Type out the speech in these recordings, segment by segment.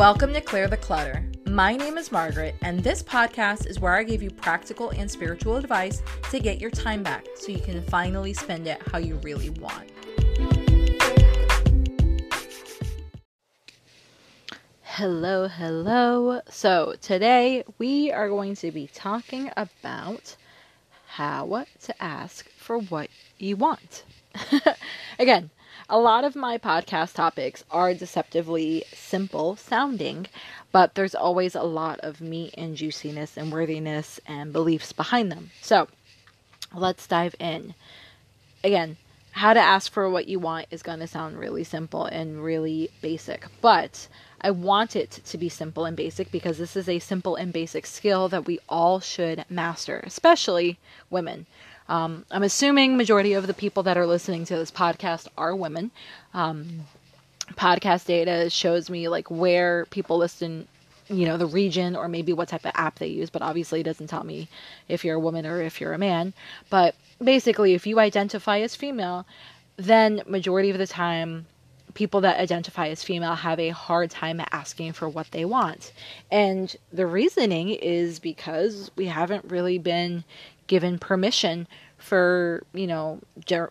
Welcome to Clear the Clutter. My name is Margaret, and this podcast is where I give you practical and spiritual advice to get your time back so you can finally spend it how you really want. Hello. So today we are going to be talking about how to ask for what you want. Again, a lot of my podcast topics are deceptively simple sounding, but there's always a lot of meat and juiciness and worthiness and beliefs behind them. So let's dive in. Again, how to ask for what you want is going to sound really simple and really basic, but I want it to be simple and basic because this is a simple and basic skill that we all should master, especially women. I'm assuming majority of the people that are listening to this podcast are women. Podcast data shows me like where people listen, you know, the region or maybe what type of app they use, but obviously it doesn't tell me if you're a woman or if you're a man. But basically, if you identify as female, then majority of the time, people that identify as female have a hard time asking for what they want. And the reasoning is because we haven't really been given permission for, you know,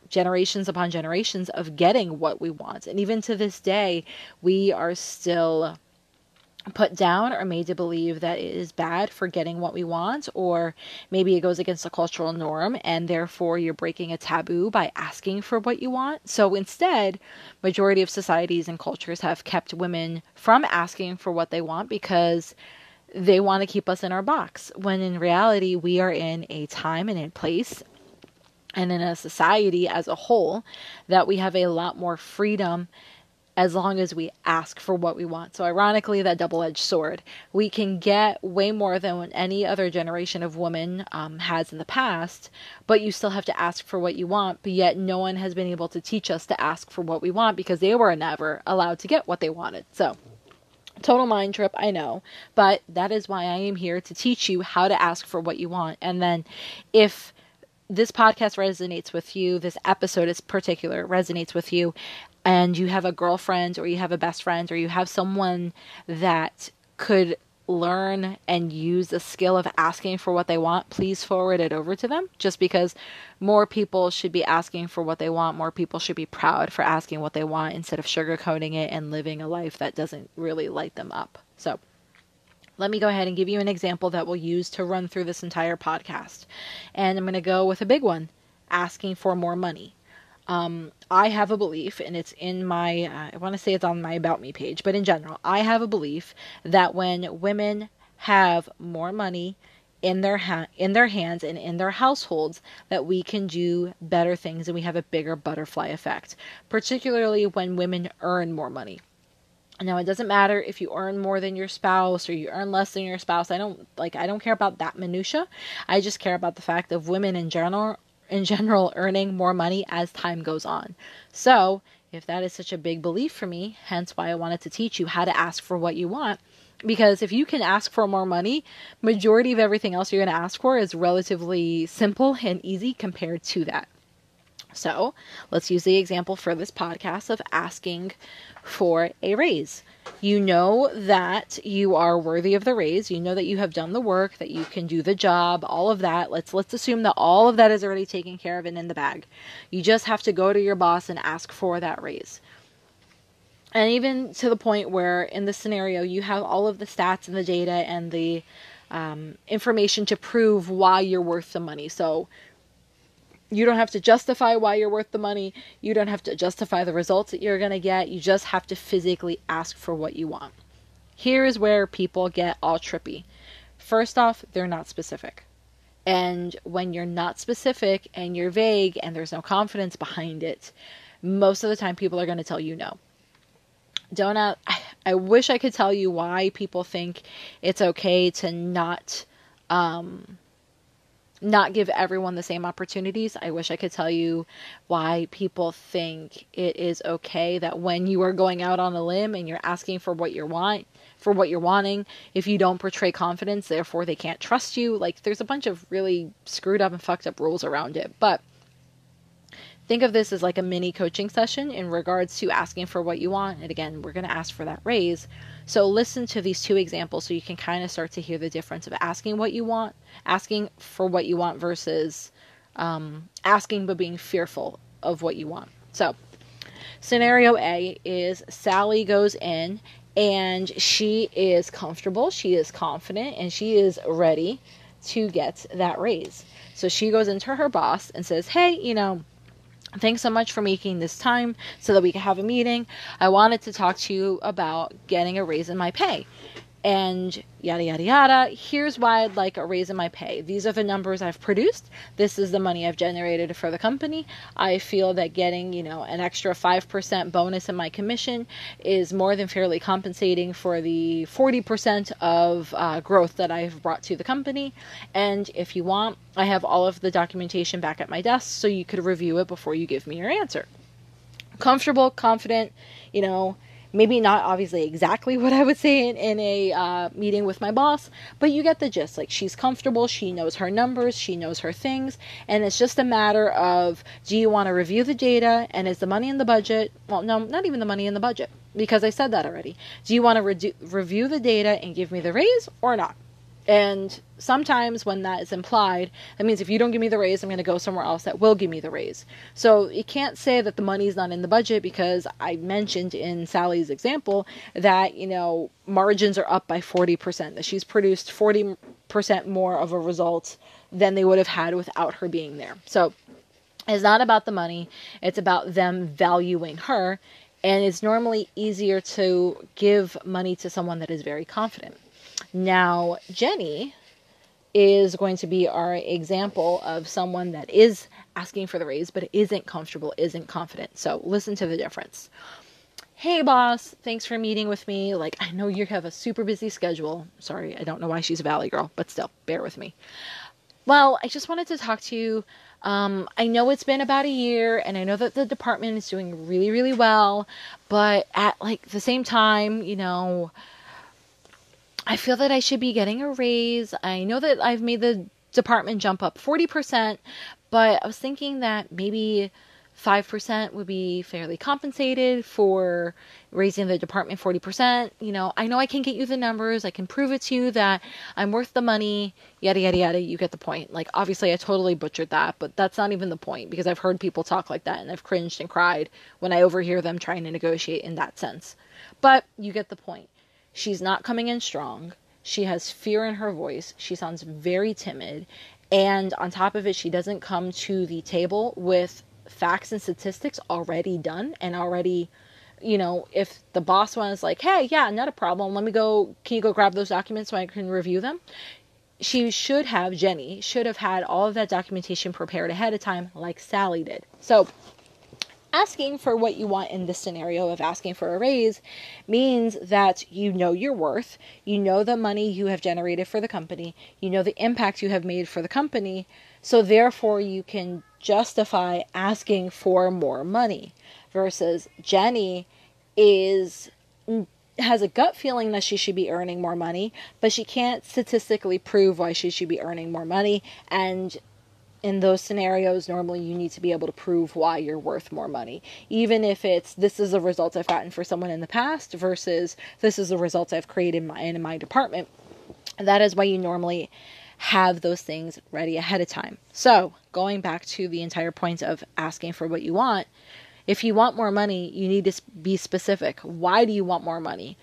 generations upon generations of getting what we want. And even to this day, we are still put down or made to believe that it is bad for getting what we want, or maybe it goes against the cultural norm and therefore you're breaking a taboo by asking for what you want. So instead, majority of societies and cultures have kept women from asking for what they want because they want to keep us in our box, when in reality we are in a time and a place and in a society as a whole that we have a lot more freedom as long as we ask for what we want. So ironically, that double-edged sword. We can get way more than any other generation of women has in the past, but you still have to ask for what you want, but yet no one has been able to teach us to ask for what we want because they were never allowed to get what they wanted. So total mind trip, I know, but that is why I am here to teach you how to ask for what you want. And then if this podcast resonates with you, this episode in particular resonates with you, and you have a girlfriend or you have a best friend or you have someone that could learn and use the skill of asking for what they want, please forward it over to them, just because more people should be asking for what they want. More people should be proud for asking what they want instead of sugarcoating it and living a life that doesn't really light them up. So let me go ahead and give you an example that we'll use to run through this entire podcast. And I'm going to go with a big one, asking for more money. I have a belief, and it's in my, I want to say it's on my About Me page, but in general, I have a belief that when women have more money in their hands and in their households, that we can do better things and we have a bigger butterfly effect, particularly when women earn more money. Now, it doesn't matter if you earn more than your spouse or you earn less than your spouse. I don't care about that minutia. I just care about the fact of women in general, earning more money as time goes on. So if that is such a big belief for me, hence why I wanted to teach you how to ask for what you want, because if you can ask for more money, majority of everything else you're going to ask for is relatively simple and easy compared to that. So let's use the example for this podcast of asking for a raise. You know that you are worthy of the raise. You know that you have done the work, that you can do the job, all of that. Let's assume that all of that is already taken care of and in the bag. You just have to go to your boss and ask for that raise. And even to the point where in this scenario, you have all of the stats and the data and the information to prove why you're worth the money. So you don't have to justify why you're worth the money. You don't have to justify the results that you're going to get. You just have to physically ask for what you want. Here is where people get all trippy. First off, they're not specific. And when you're not specific and you're vague and there's no confidence behind it, most of the time people are going to tell you no. I wish I could tell you why people think it's okay to not give everyone the same opportunities. I wish I could tell you why people think it is okay that when you are going out on a limb and you're asking for what you want, for what you're wanting, if you don't portray confidence, therefore they can't trust you. Like, there's a bunch of really screwed up and fucked up rules around it. But Think of this as like a mini coaching session in regards to asking for what you want. And again, we're going to ask for that raise. So listen to these two examples so you can kind of start to hear the difference of asking what you want, asking for what you want versus asking but being fearful of what you want. So scenario A is Sally goes in and she is comfortable, she is confident, and she is ready to get that raise. So she goes into her boss and says, hey, thanks so much for making this time so that we can have a meeting. I wanted to talk to you about getting a raise in my pay. And yada, yada, yada. Here's why I'd like a raise in my pay. These are the numbers I've produced. This is the money I've generated for the company. I feel that getting, an extra 5% bonus in my commission is more than fairly compensating for the 40% of growth that I've brought to the company. And if you want, I have all of the documentation back at my desk so you could review it before you give me your answer. Comfortable, confident, maybe not obviously exactly what I would say in a meeting with my boss, but you get the gist. Like, she's comfortable, she knows her numbers, she knows her things, and it's just a matter of, do you want to review the data, and is the money in the budget? Well, no, not even the money in the budget, because I said that already. Do you want to review the data and give me the raise or not? And sometimes when that is implied, that means if you don't give me the raise, I'm going to go somewhere else that will give me the raise. So you can't say that the money's not in the budget, because I mentioned in Sally's example that, margins are up by 40%, that she's produced 40% more of a result than they would have had without her being there. So it's not about the money. It's about them valuing her. And it's normally easier to give money to someone that is very confident. Now, Jenny is going to be our example of someone that is asking for the raise, but isn't comfortable, isn't confident. So listen to the difference. Hey, boss, thanks for meeting with me. I know you have a super busy schedule. Sorry, I don't know why she's a Valley girl, but still, bear with me. Well, I just wanted to talk to you. I know it's been about a year, and I know that the department is doing really, really well, but at the same time, I feel that I should be getting a raise. I know that I've made the department jump up 40%, but I was thinking that maybe 5% would be fairly compensated for raising the department 40%. I know I can get you the numbers. I can prove it to you that I'm worth the money, yada, yada, yada. You get the point. Obviously I totally butchered that, but that's not even the point, because I've heard people talk like that and I've cringed and cried when I overhear them trying to negotiate in that sense. But you get the point. She's not coming in strong. She has fear in her voice. She sounds very timid. And on top of it, she doesn't come to the table with facts and statistics already done and already, if the boss was like, hey, yeah, not a problem. Can you go grab those documents so I can review them? Jenny should have had all of that documentation prepared ahead of time like Sally did. So asking for what you want in this scenario of asking for a raise means that you know your worth, you know the money you have generated for the company, you know the impact you have made for the company, so therefore you can justify asking for more money. Versus Jenny has a gut feeling that she should be earning more money, but she can't statistically prove why she should be earning more money, and in those scenarios, normally you need to be able to prove why you're worth more money. Even if it's, this is the results I've gotten for someone in the past versus this is the results I've created in my department. That is why you normally have those things ready ahead of time. So going back to the entire point of asking for what you want, if you want more money, you need to be specific. Why do you want more money?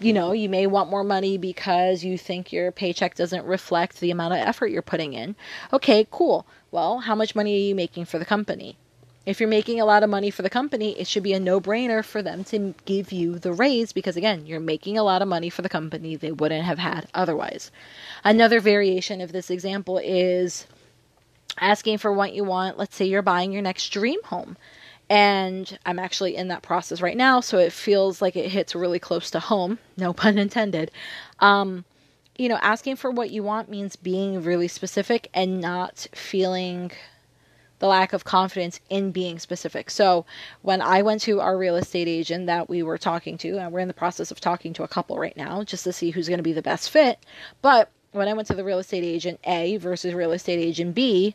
You may want more money because you think your paycheck doesn't reflect the amount of effort you're putting in. Okay, cool. Well, how much money are you making for the company? If you're making a lot of money for the company, it should be a no-brainer for them to give you the raise because, again, you're making a lot of money for the company they wouldn't have had otherwise. Another variation of this example is asking for what you want. Let's say you're buying your next dream home. And I'm actually in that process right now, so it feels like it hits really close to home. No pun intended. Asking for what you want means being really specific and not feeling the lack of confidence in being specific. So when I went to our real estate agent that we were talking to, and we're in the process of talking to a couple right now just to see who's going to be the best fit. But when I went to the real estate agent A versus real estate agent B,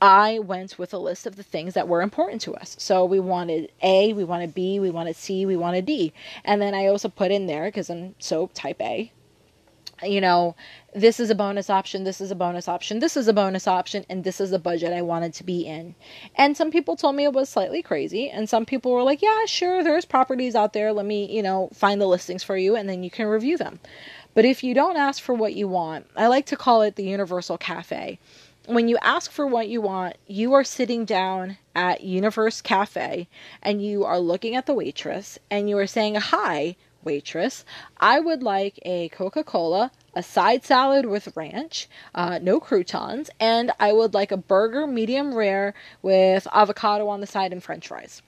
I went with a list of the things that were important to us. So we wanted A, we wanted B, we wanted C, we wanted D. And then I also put in there, because I'm so type A, you know, this is a bonus option, this is a bonus option, this is a bonus option, and this is the budget I wanted to be in. And some people told me it was slightly crazy, and some people were like, yeah, sure, there's properties out there, let me, you know, find the listings for you, and then you can review them. But if you don't ask for what you want, I like to call it the Universal Cafe. When you ask for what you want, you are sitting down at Universe Cafe and you are looking at the waitress and you are saying, hi, waitress, I would like a Coca-Cola, a side salad with ranch, no croutons, and I would like a burger medium rare with avocado on the side and french fries.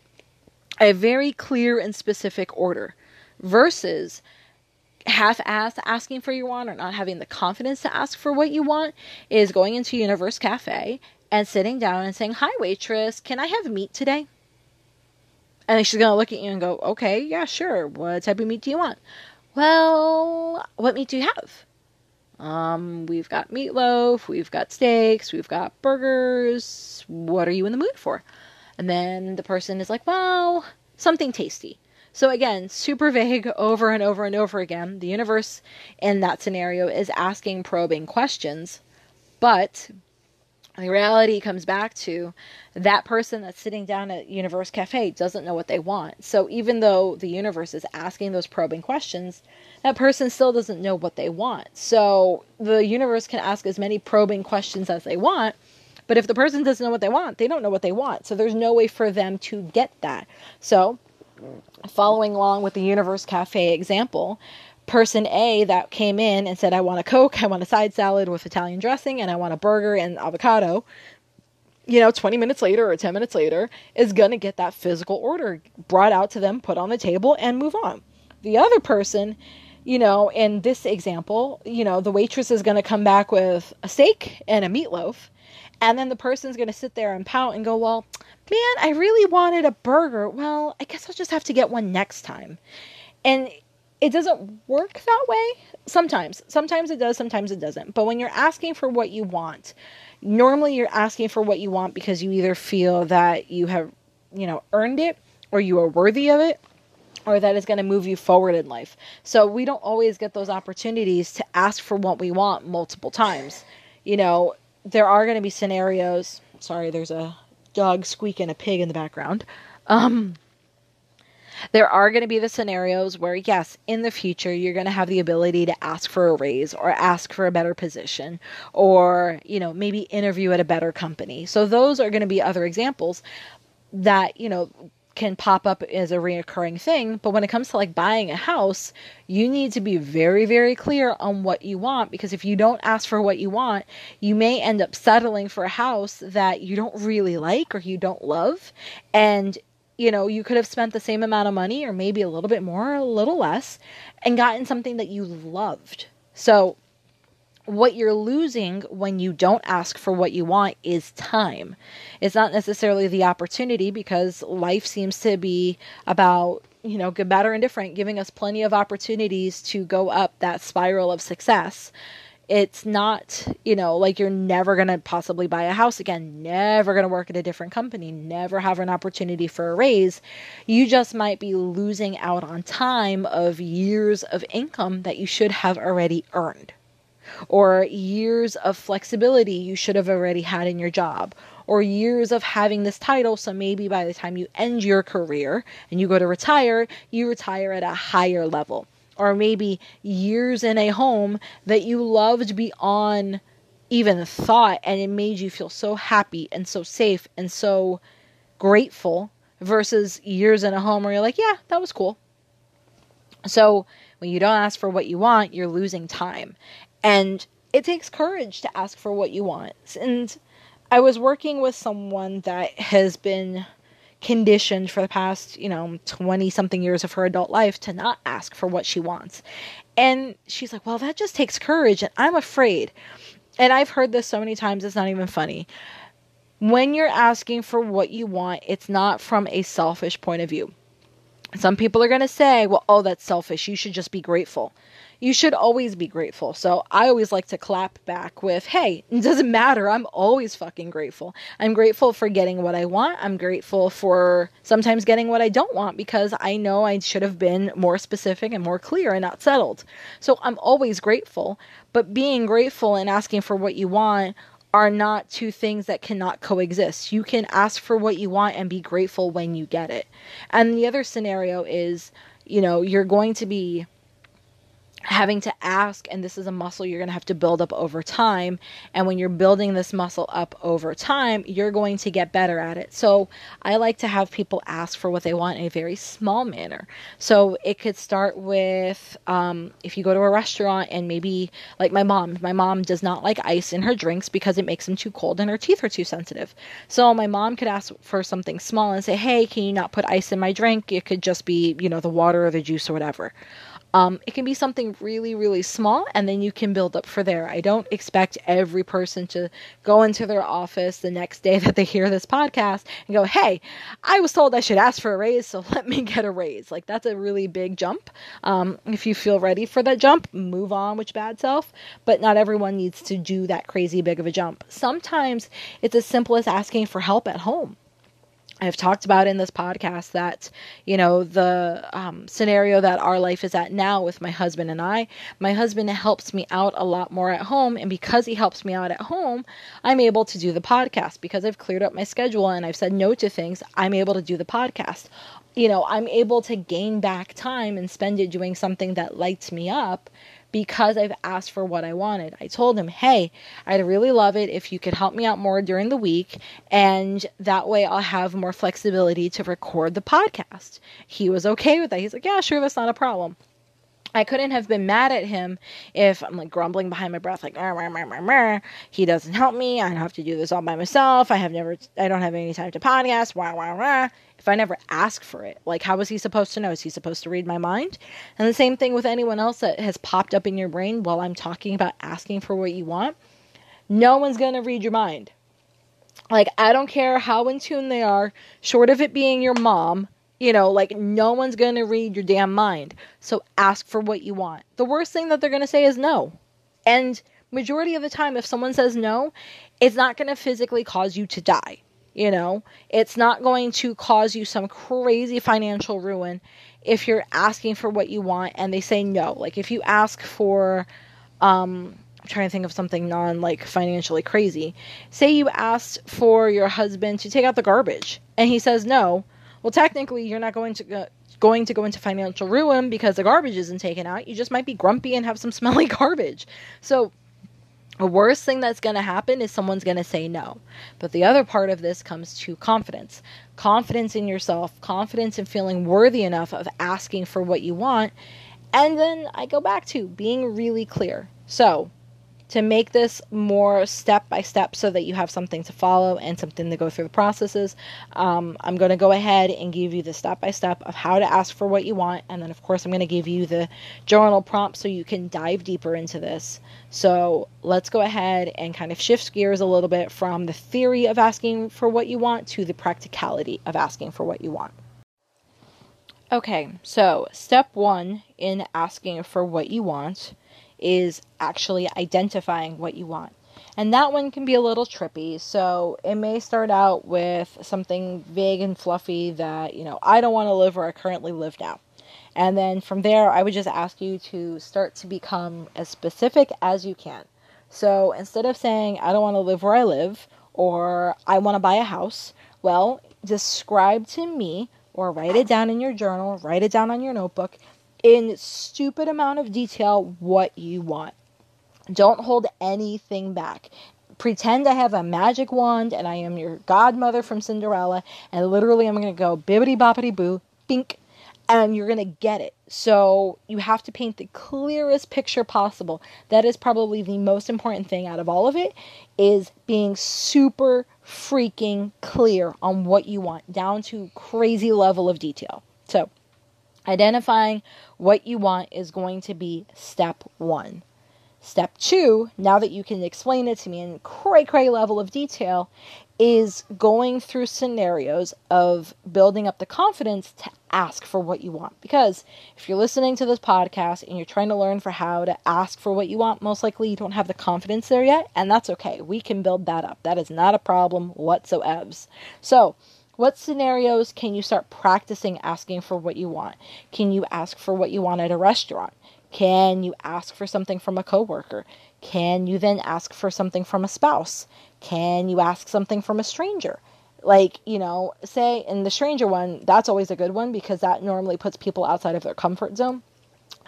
A very clear and specific order versus half-assed asking for your want or not having the confidence to ask for what you want is going into Universe Cafe and sitting down and saying, hi, waitress, can I have meat today? And then she's going to look at you and go, okay, yeah, sure. What type of meat do you want? Well, what meat do you have? We've got meatloaf, we've got steaks, we've got burgers. What are you in the mood for? And then the person is like, well, something tasty. So again, super vague over and over and over again. The universe in that scenario is asking probing questions, but the reality comes back to that person that's sitting down at Universe Cafe doesn't know what they want. So even though the universe is asking those probing questions, that person still doesn't know what they want. So the universe can ask as many probing questions as they want, but if the person doesn't know what they want, they don't know what they want. So there's no way for them to get that. So following along with the Universe Cafe example, person A that came in and said, I want a Coke, I want a side salad with Italian dressing, and I want a burger and avocado, you know, 20 minutes later or 10 minutes later is going to get that physical order brought out to them, put on the table, and move on. The other person, you know, in this example, you know, the waitress is going to come back with a steak and a meatloaf. And then the person's going to sit there and pout and go, well, man, I really wanted a burger. Well, I guess I'll just have to get one next time. And it doesn't work that way. Sometimes. Sometimes it does, sometimes it doesn't. But when you're asking for what you want, normally you're asking for what you want because you either feel that you have, you know, earned it or you are worthy of it, or that is going to move you forward in life. So we don't always get those opportunities to ask for what we want multiple times. You know, there are going to be scenarios, sorry, there's a dog squeaking, a pig in the background. There are going to be the scenarios where, yes, in the future, you're going to have the ability to ask for a raise or ask for a better position or, you know, maybe interview at a better company. So those are going to be other examples that, you know, can pop up as a reoccurring thing. But when it comes to like buying a house, you need to be very, very clear on what you want, because if you don't ask for what you want, you may end up settling for a house that you don't really like or you don't love. And, you know, you could have spent the same amount of money or maybe a little bit more, or a little less, and gotten something that you loved. So what you're losing when you don't ask for what you want is time. It's not necessarily the opportunity, because life seems to be about, you know, good, bad, or indifferent, giving us plenty of opportunities to go up that spiral of success. It's not, you know, like you're never going to possibly buy a house again, never going to work at a different company, never have an opportunity for a raise. You just might be losing out on time of years of income that you should have already earned, or years of flexibility you should have already had in your job, or years of having this title. So maybe by the time you end your career and you go to retire, you retire at a higher level, or maybe years in a home that you loved beyond even thought, and it made you feel so happy and so safe and so grateful, versus years in a home where you're like, yeah, that was cool. So when you don't ask for what you want, you're losing time. And it takes courage to ask for what you want. And I was working with someone that has been conditioned for the past, you know, 20 something years of her adult life to not ask for what she wants. And she's like, well, that just takes courage, and I'm afraid. And I've heard this so many times, it's not even funny. When you're asking for what you want, it's not from a selfish point of view. Some people are going to say, well, oh, that's selfish, you should just be grateful. you should always be grateful. So I always like to clap back with, hey, it doesn't matter. I'm always fucking grateful. I'm grateful for getting what I want. I'm grateful for sometimes getting what I don't want because I know I should have been more specific and more clear and not settled. So I'm always grateful, but being grateful and asking for what you want are not two things that cannot coexist. You can ask for what you want and be grateful when you get it. And the other scenario is, you know, you're going to be having to ask, and this is a muscle you're going to have to build up over time. And when you're building this muscle up over time, you're going to get better at it. So I like to have people ask for what they want in a very small manner. So it could start with, if you go to a restaurant and maybe like my mom does not like ice in her drinks because it makes them too cold and her teeth are too sensitive. So my mom could ask for something small and say, hey, can you not put ice in my drink? It could just be, you know, the water or the juice or whatever. It can be something really, really small, and then you can build up for there. I don't expect every person to go into their office the next day that they hear this podcast and go, hey, I was told I should ask for a raise, so let me get a raise. Like, that's a really big jump. If you feel ready for that jump, move on with your bad self, but not everyone needs to do that crazy big of a jump. Sometimes it's as simple as asking for help at home. I've talked about in this podcast that, you know, the scenario that our life is at now with my husband and I, my husband helps me out a lot more at home. And because he helps me out at home, I'm able to do the podcast because I've cleared up my schedule and I've said no to things. I'm able to do the podcast. You know, I'm able to gain back time and spend it doing something that lights me up because I've asked for what I wanted. I told him, hey, I'd really love it if you could help me out more during the week, and that way I'll have more flexibility to record the podcast. He was okay with that. He's like, yeah, sure, that's not a problem. I couldn't have been mad at him if I'm like grumbling behind my breath, like, rah, rah, rah, rah, rah. He doesn't help me. I have to do this all by myself. I don't have any time to podcast. Rah, rah, rah. If I never ask for it, like, how was he supposed to know? Is he supposed to read my mind? And the same thing with anyone else that has popped up in your brain while I'm talking about asking for what you want. No one's going to read your mind. Like, I don't care how in tune they are, short of it being your mom. You know, like, no one's going to read your damn mind. So ask for what you want. The worst thing that they're going to say is no. And majority of the time, if someone says no, it's not going to physically cause you to die. You know, it's not going to cause you some crazy financial ruin if you're asking for what you want and they say no. Like, if you ask for, I'm trying to think of something non financially crazy. Say you asked for your husband to take out the garbage and he says no. Well, technically, you're not going to go into financial ruin because the garbage isn't taken out. You just might be grumpy and have some smelly garbage. So the worst thing that's going to happen is someone's going to say no. But the other part of this comes to confidence. Confidence in yourself, confidence in feeling worthy enough of asking for what you want. And then I go back to being really clear. So to make this more step by step so that you have something to follow and something to go through the processes, I'm going to go ahead and give you the step by step of how to ask for what you want. And then, of course, I'm going to give you the journal prompt so you can dive deeper into this. So let's go ahead and kind of shift gears a little bit from the theory of asking for what you want to the practicality of asking for what you want. Okay, so step one in asking for what you want is actually identifying what you want. And that one can be a little trippy. So it may start out with something vague and fluffy that, you know, I don't want to live where I currently live now. And then from there, I would just ask you to start to become as specific as you can. So instead of saying, I don't want to live where I live, or I want to buy a house, well, describe to me, or write it down in your journal, write it down on your notebook, in stupid amount of detail what you want. Don't hold anything back. Pretend I have a magic wand and I am your godmother from Cinderella, and literally I'm going to go bibbity boppity boo, bink, and you're going to get it. So you have to paint the clearest picture possible. That is probably the most important thing out of all of it, is being super freaking clear on what you want, down to crazy level of detail. So identifying what you want is going to be step one. Step two, now that you can explain it to me in cray-cray level of detail, is going through scenarios of building up the confidence to ask for what you want. Because if you're listening to this podcast and you're trying to learn for how to ask for what you want, most likely you don't have the confidence there yet. And that's okay. We can build that up. That is not a problem whatsoever. So what scenarios can you start practicing asking for what you want? Can you ask for what you want at a restaurant? Can you ask for something from a coworker? Can you then ask for something from a spouse? Can you ask something from a stranger? Like, you know, say in the stranger one, that's always a good one because that normally puts people outside of their comfort zone.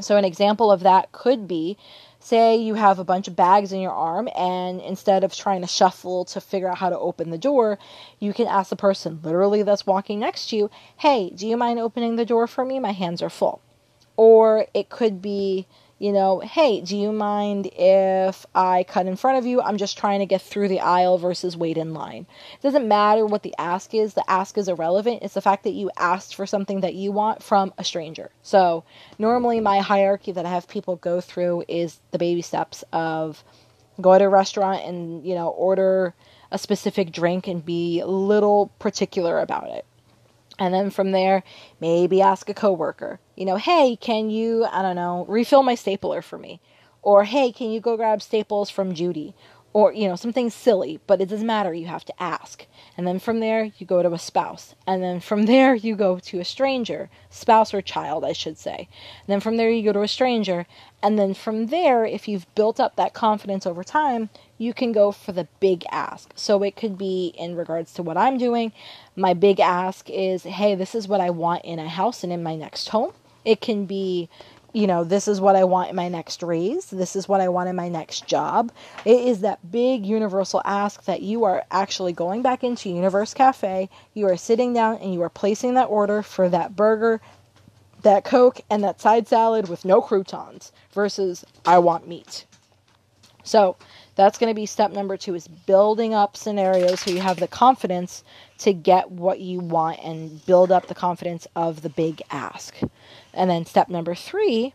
So an example of that could be, say you have a bunch of bags in your arm and instead of trying to shuffle to figure out how to open the door, you can ask the person literally that's walking next to you, hey, do you mind opening the door for me? My hands are full. Or it could be, you know, hey, do you mind if I cut in front of you? I'm just trying to get through the aisle versus wait in line. It doesn't matter what the ask is. The ask is irrelevant. It's the fact that you asked for something that you want from a stranger. So normally my hierarchy that I have people go through is the baby steps of go to a restaurant and, you know, order a specific drink and be a little particular about it. And then from there, maybe ask a coworker, you know, hey, can you, I don't know, refill my stapler for me? Or, hey, can you go grab staples from Judy? Or, you know, something silly, but it doesn't matter. You have to ask. And then from there, you go to a spouse. And then from there, you go to a stranger, spouse or child, I should say. And then from there, you go to a stranger. And then from there, if you've built up that confidence over time, you can go for the big ask. So it could be in regards to what I'm doing. My big ask is, hey, this is what I want in a house and in my next home. It can be, you know, this is what I want in my next raise. This is what I want in my next job. It is that big universal ask that you are actually going back into Universe Cafe. You are sitting down and you are placing that order for that burger, that Coke, and that side salad with no croutons versus I want meat. So that's going to be step number 2 is building up scenarios so you have the confidence to get what you want and build up the confidence of the big ask. And then step number 3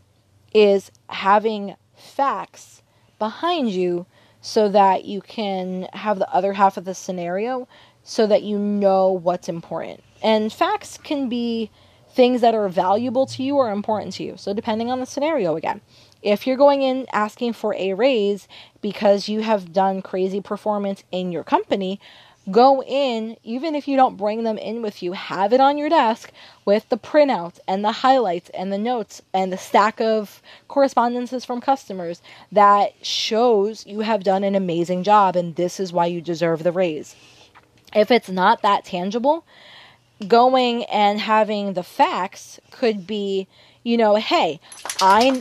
is having facts behind you so that you can have the other half of the scenario so that you know what's important. And facts can be things that are valuable to you or important to you. So depending on the scenario again. If you're going in asking for a raise because you have done crazy performance in your company, go in, even if you don't bring them in with you, have it on your desk with the printouts and the highlights and the notes and the stack of correspondences from customers that shows you have done an amazing job and this is why you deserve the raise. If it's not that tangible, going and having the facts could be, you know, hey, I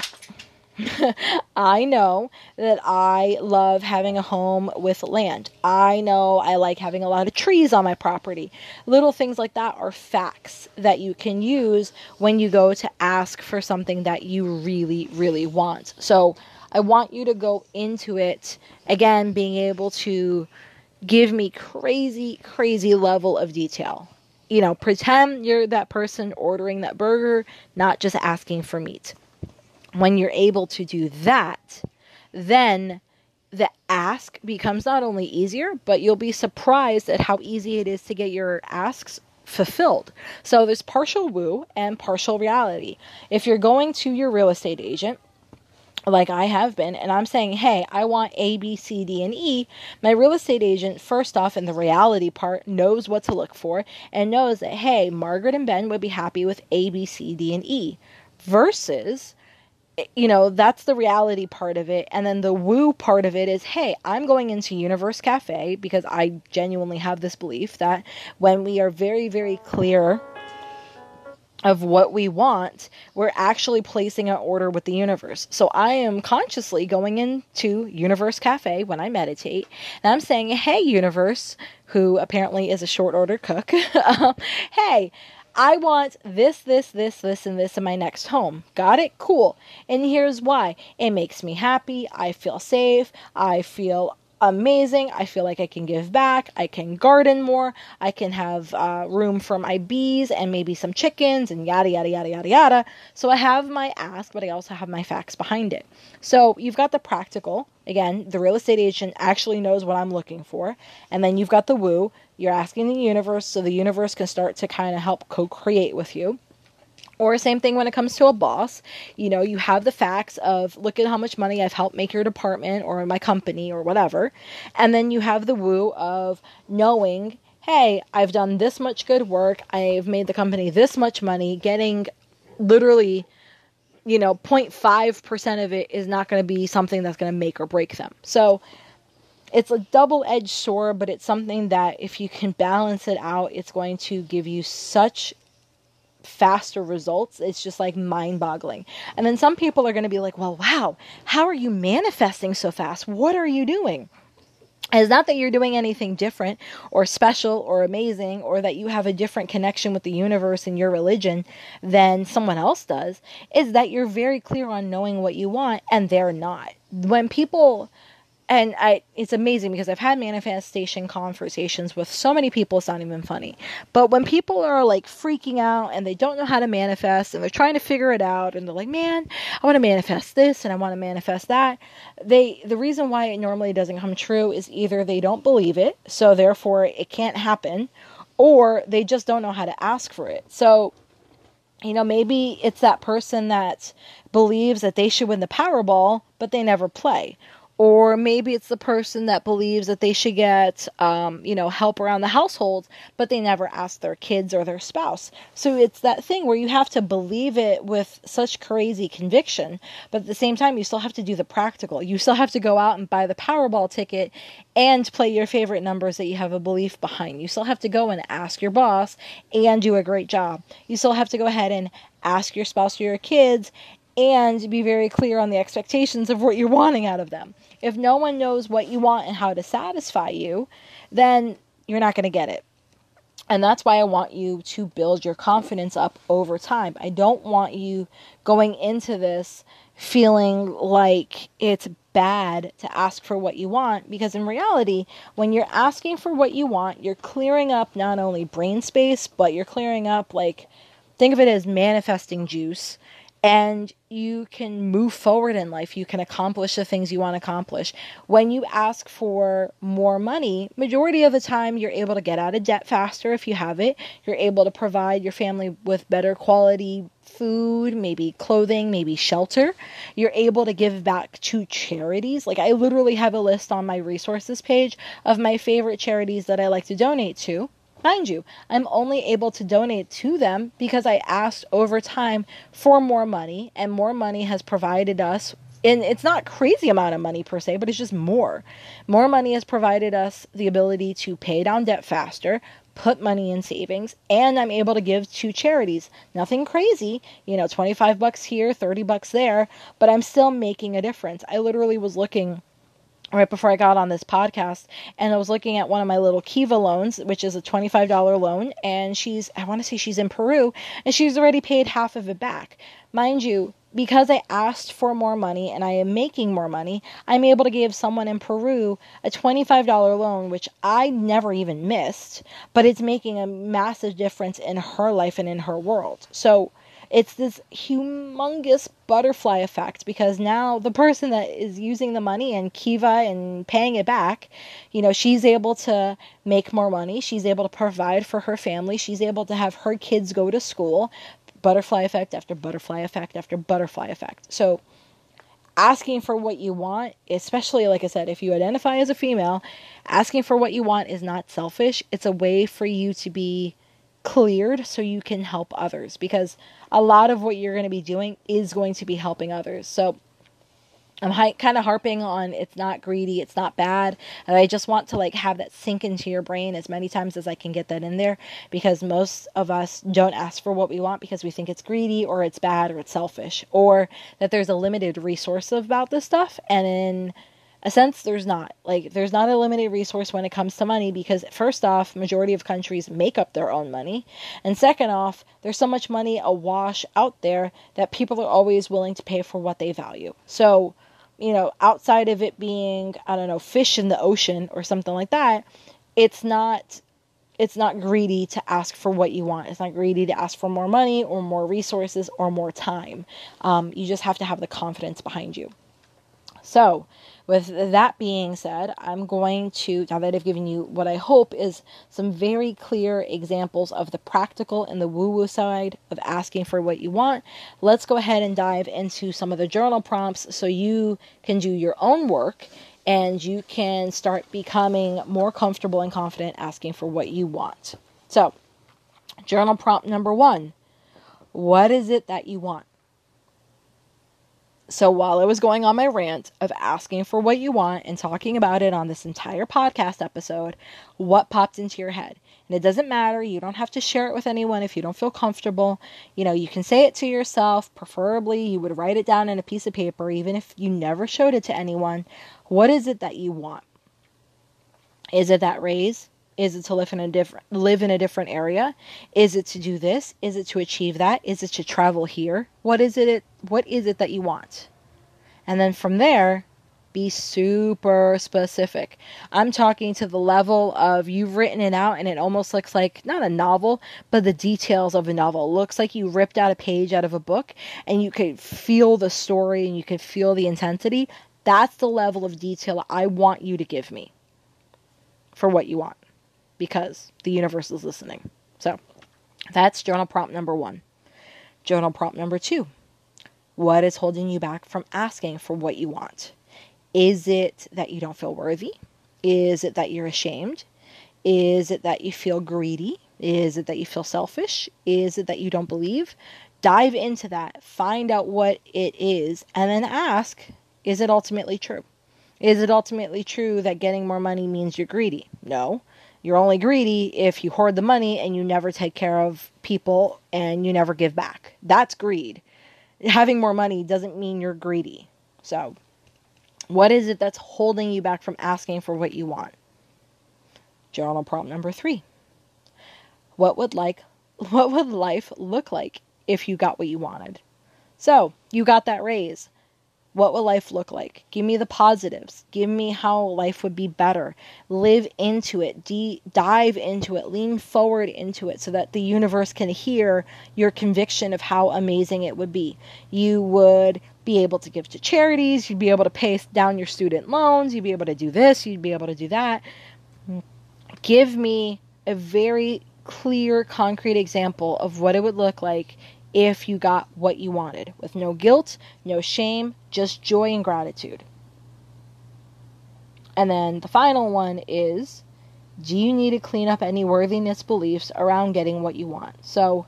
know that I love having a home with land. I know I like having a lot of trees on my property. Little things like that are facts that you can use when you go to ask for something that you really, really want. So I want you to go into it, again, being able to give me crazy, crazy level of detail. You know, pretend you're that person ordering that burger, not just asking for meat. When you're able to do that, then the ask becomes not only easier, but you'll be surprised at how easy it is to get your asks fulfilled. So there's partial woo and partial reality. If you're going to your real estate agent, like I have been, and I'm saying, hey, I want A, B, C, D, and E, my real estate agent, first off, in the reality part, knows what to look for and knows that, hey, Margaret and Ben would be happy with A, B, C, D, and E versus, you know, that's the reality part of it. And then the woo part of it is, hey, I'm going into Universe Cafe because I genuinely have this belief that when we are very, very clear of what we want, we're actually placing an order with the universe. So I am consciously going into Universe Cafe when I meditate, and I'm saying, hey, universe, who apparently is a short order cook, hey, I want this, this, this, this, and this in my next home. Got it? Cool. And here's why. It makes me happy. I feel safe. I feel amazing. I feel like I can give back. I can garden more. I can have room for my bees and maybe some chickens and yada, yada, yada, yada, yada. So I have my ask, but I also have my facts behind it. So you've got the practical. Again, the real estate agent actually knows what I'm looking for. And then you've got the woo. You're asking the universe so the universe can start to kind of help co-create with you. Or same thing when it comes to a boss, you know, you have the facts of look at how much money I've helped make your department or my company or whatever. And then you have the woo of knowing, hey, I've done this much good work. I've made the company this much money. Getting literally, you know, 0.5% of it is not going to be something that's going to make or break them. So it's a double-edged sword, but it's something that if you can balance it out, it's going to give you such faster results. It's just like mind-boggling. And then some people are going to be like, well, wow, how are you manifesting so fast? What are you doing? And it's not that you're doing anything different or special or amazing or that you have a different connection with the universe and your religion than someone else does. It's that you're very clear on knowing what you want and they're not. When people... it's amazing because I've had manifestation conversations with so many people, it's not even funny. But when people are like freaking out and they don't know how to manifest and they're trying to figure it out and they're like, man, I want to manifest this and I want to manifest that. The reason why it normally doesn't come true is either they don't believe it, so therefore it can't happen, or they just don't know how to ask for it. So, you know, maybe it's that person that believes that they should win the Powerball, but they never play. Or maybe it's the person that believes that they should get, help around the household, but they never ask their kids or their spouse. So it's that thing where you have to believe it with such crazy conviction, but at the same time, you still have to do the practical. You still have to go out and buy the Powerball ticket and play your favorite numbers that you have a belief behind. You still have to go and ask your boss and do a great job. You still have to go ahead and ask your spouse or your kids and be very clear on the expectations of what you're wanting out of them. If no one knows what you want and how to satisfy you, then you're not going to get it. And that's why I want you to build your confidence up over time. I don't want you going into this feeling like it's bad to ask for what you want, because in reality, when you're asking for what you want, you're clearing up not only brain space, but you're clearing up, like, think of it as manifesting juice. And you can move forward in life. You can accomplish the things you want to accomplish. When you ask for more money, majority of the time you're able to get out of debt faster if you have it. You're able to provide your family with better quality food, maybe clothing, maybe shelter. You're able to give back to charities. Like, I literally have a list on my resources page of my favorite charities that I like to donate to. Mind you, I'm only able to donate to them because I asked over time for more money, and more money has provided us, and it's not crazy amount of money per se, but it's just more. More money has provided us the ability to pay down debt faster, put money in savings, and I'm able to give to charities. Nothing crazy, you know, $25 here, $30 there, but I'm still making a difference. I literally was looking right before I got on this podcast, and I was looking at one of my little Kiva loans, which is a $25 loan, and I want to say she's in Peru, and she's already paid half of it back. Mind you, because I asked for more money and I am making more money, I'm able to give someone in Peru a $25 loan, which I never even missed, but it's making a massive difference in her life and in her world. So it's this humongous butterfly effect, because now the person that is using the money and Kiva and paying it back, you know, she's able to make more money. She's able to provide for her family. She's able to have her kids go to school. Butterfly effect after butterfly effect after butterfly effect. So asking for what you want, especially, like I said, if you identify as a female, asking for what you want is not selfish. It's a way for you to be cleared so you can help others, because a lot of what you're going to be doing is going to be helping others. So I'm kind of harping on it's not greedy, it's not bad, and I just want to like have that sink into your brain as many times as I can get that in there, because most of us don't ask for what we want because we think it's greedy or it's bad or it's selfish, or that there's a limited resource about this stuff, and in a sense, there's not a limited resource when it comes to money, because first off, majority of countries make up their own money. And second off, there's so much money awash out there that people are always willing to pay for what they value. So you know, outside of it being, I don't know, fish in the ocean or something like that, it's not greedy to ask for what you want. It's not greedy to ask for more money or more resources or more time. You just have to have the confidence behind you. So with that being said, I'm going to, now that I've given you what I hope is some very clear examples of the practical and the woo-woo side of asking for what you want, let's go ahead and dive into some of the journal prompts so you can do your own work and you can start becoming more comfortable and confident asking for what you want. So, journal prompt number 1, what is it that you want? So while I was going on my rant of asking for what you want and talking about it on this entire podcast episode, what popped into your head? And it doesn't matter. You don't have to share it with anyone if you don't feel comfortable. You know, you can say it to yourself. Preferably, you would write it down on a piece of paper, even if you never showed it to anyone. What is it that you want? Is it that raise? Is it to live in a different area? Is it to do this? Is it to achieve that? Is it to travel here? What is it that you want? And then from there, be super specific. I'm talking to the level of you've written it out and it almost looks like, not a novel, but the details of a novel. It looks like you ripped out a page out of a book and you could feel the story and you could feel the intensity. That's the level of detail I want you to give me for what you want, because the universe is listening. So that's journal prompt number 1. Journal prompt number 2. What is holding you back from asking for what you want? Is it that you don't feel worthy? Is it that you're ashamed? Is it that you feel greedy? Is it that you feel selfish? Is it that you don't believe? Dive into that. Find out what it is and then ask, is it ultimately true? Is it ultimately true that getting more money means you're greedy? No. You're only greedy if you hoard the money and you never take care of people and you never give back. That's greed. Having more money doesn't mean you're greedy. So what is it that's holding you back from asking for what you want? Journal prompt number 3. What would life look like if you got what you wanted? So you got that raise. What will life look like? Give me the positives. Give me how life would be better. Live into it. Dive into it. Lean forward into it so that the universe can hear your conviction of how amazing it would be. You would be able to give to charities. You'd be able to pay down your student loans. You'd be able to do this. You'd be able to do that. Give me a very clear, concrete example of what it would look like if you got what you wanted, with no guilt, no shame, just joy and gratitude. And then the final one is, do you need to clean up any worthiness beliefs around getting what you want? So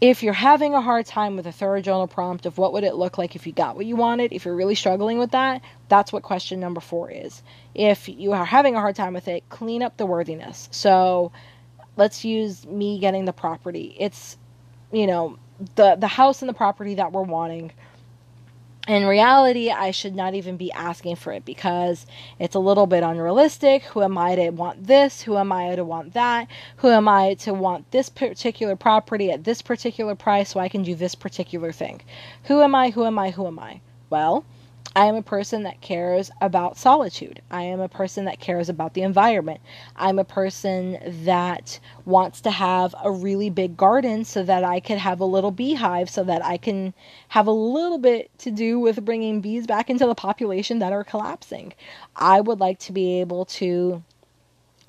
if you're having a hard time with a thorough journal prompt of what would it look like if you got what you wanted, if you're really struggling with that, that's what question number 4 is. If you are having a hard time with it, clean up the worthiness. So let's use me getting the property. It's, you know, the house and the property that we're wanting. In reality, I should not even be asking for it because it's a little bit unrealistic. Who am I to want this? Who am I to want that? Who am I to want this particular property at this particular price so I can do this particular thing? Who am I? Who am I? Who am I? Well, I am a person that cares about solitude. I am a person that cares about the environment. I'm a person that wants to have a really big garden so that I could have a little beehive so that I can have a little bit to do with bringing bees back into the population that are collapsing. I would like to be able to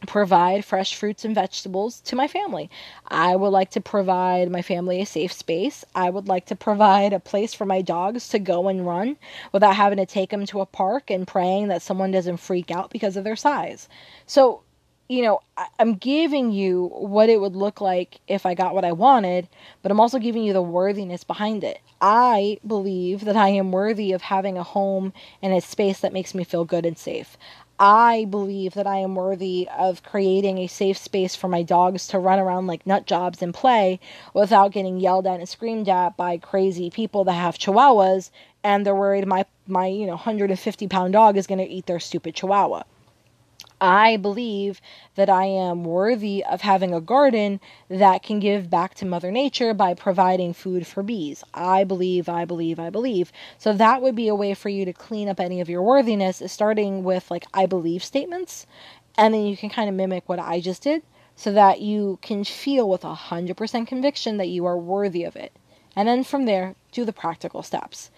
provide fresh fruits and vegetables to my family. I would like to provide my family a safe space. I would like to provide a place for my dogs to go and run without having to take them to a park and praying that someone doesn't freak out because of their size. So, you know, I'm giving you what it would look like if I got what I wanted, but I'm also giving you the worthiness behind it. I believe that I am worthy of having a home and a space that makes me feel good and safe. I believe that I am worthy of creating a safe space for my dogs to run around like nut jobs and play without getting yelled at and screamed at by crazy people that have chihuahuas and they're worried my 150-pound dog is going to eat their stupid chihuahua. I believe that I am worthy of having a garden that can give back to Mother Nature by providing food for bees. I believe. So that would be a way for you to clean up any of your worthiness, is starting with like I believe statements. And then you can kind of mimic what I just did so that you can feel with 100% conviction that you are worthy of it. And then from there, do the practical steps.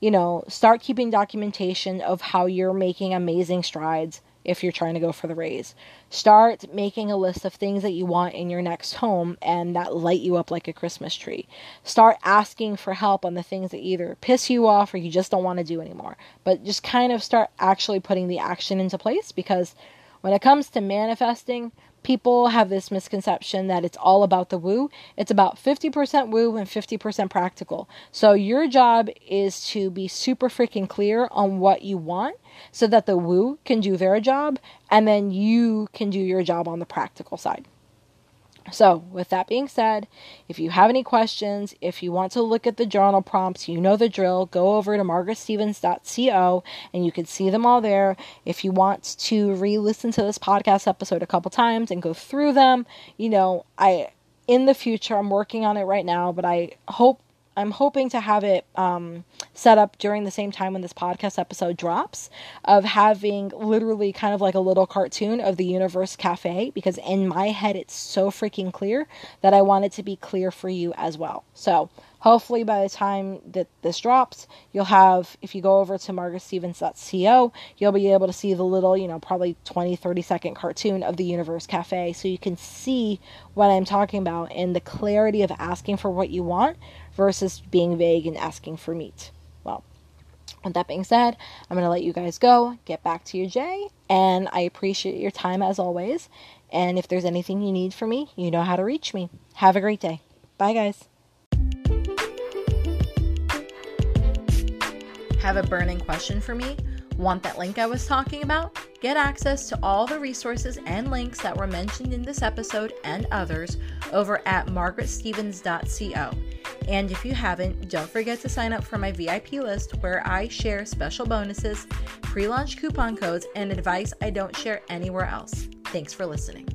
You know, start keeping documentation of how you're making amazing strides. If you're trying to go for the raise, start making a list of things that you want in your next home and that light you up like a Christmas tree. Start asking for help on the things that either piss you off or you just don't want to do anymore. But just kind of start actually putting the action into place, because when it comes to manifesting, people have this misconception that it's all about the woo. It's about 50% woo and 50% practical. So your job is to be super freaking clear on what you want so that the woo can do their job and then you can do your job on the practical side. So with that being said, if you have any questions, if you want to look at the journal prompts, you know the drill, go over to margaretstevens.co and you can see them all there. If you want to re-listen to this podcast episode a couple times and go through them, you know, in the future, I'm working on it right now, but I'm hoping to have it set up during the same time when this podcast episode drops, of having literally kind of like a little cartoon of the Universe Cafe, because in my head it's so freaking clear that I want it to be clear for you as well. So hopefully by the time that this drops, you'll have, if you go over to margaretstevens.co, you'll be able to see the little, you know, probably 20-30 second cartoon of the Universe Cafe, so you can see what I'm talking about and the clarity of asking for what you want versus being vague and asking for meat. Well, with that being said, I'm going to let you guys go. Get back to your Jay. And I appreciate your time as always. And if there's anything you need from me, you know how to reach me. Have a great day. Bye, guys. Have a burning question for me? Want that link I was talking about? Get access to all the resources and links that were mentioned in this episode and others over at margaretstevens.co. And if you haven't, don't forget to sign up for my VIP list, where I share special bonuses, pre-launch coupon codes, and advice I don't share anywhere else. Thanks for listening.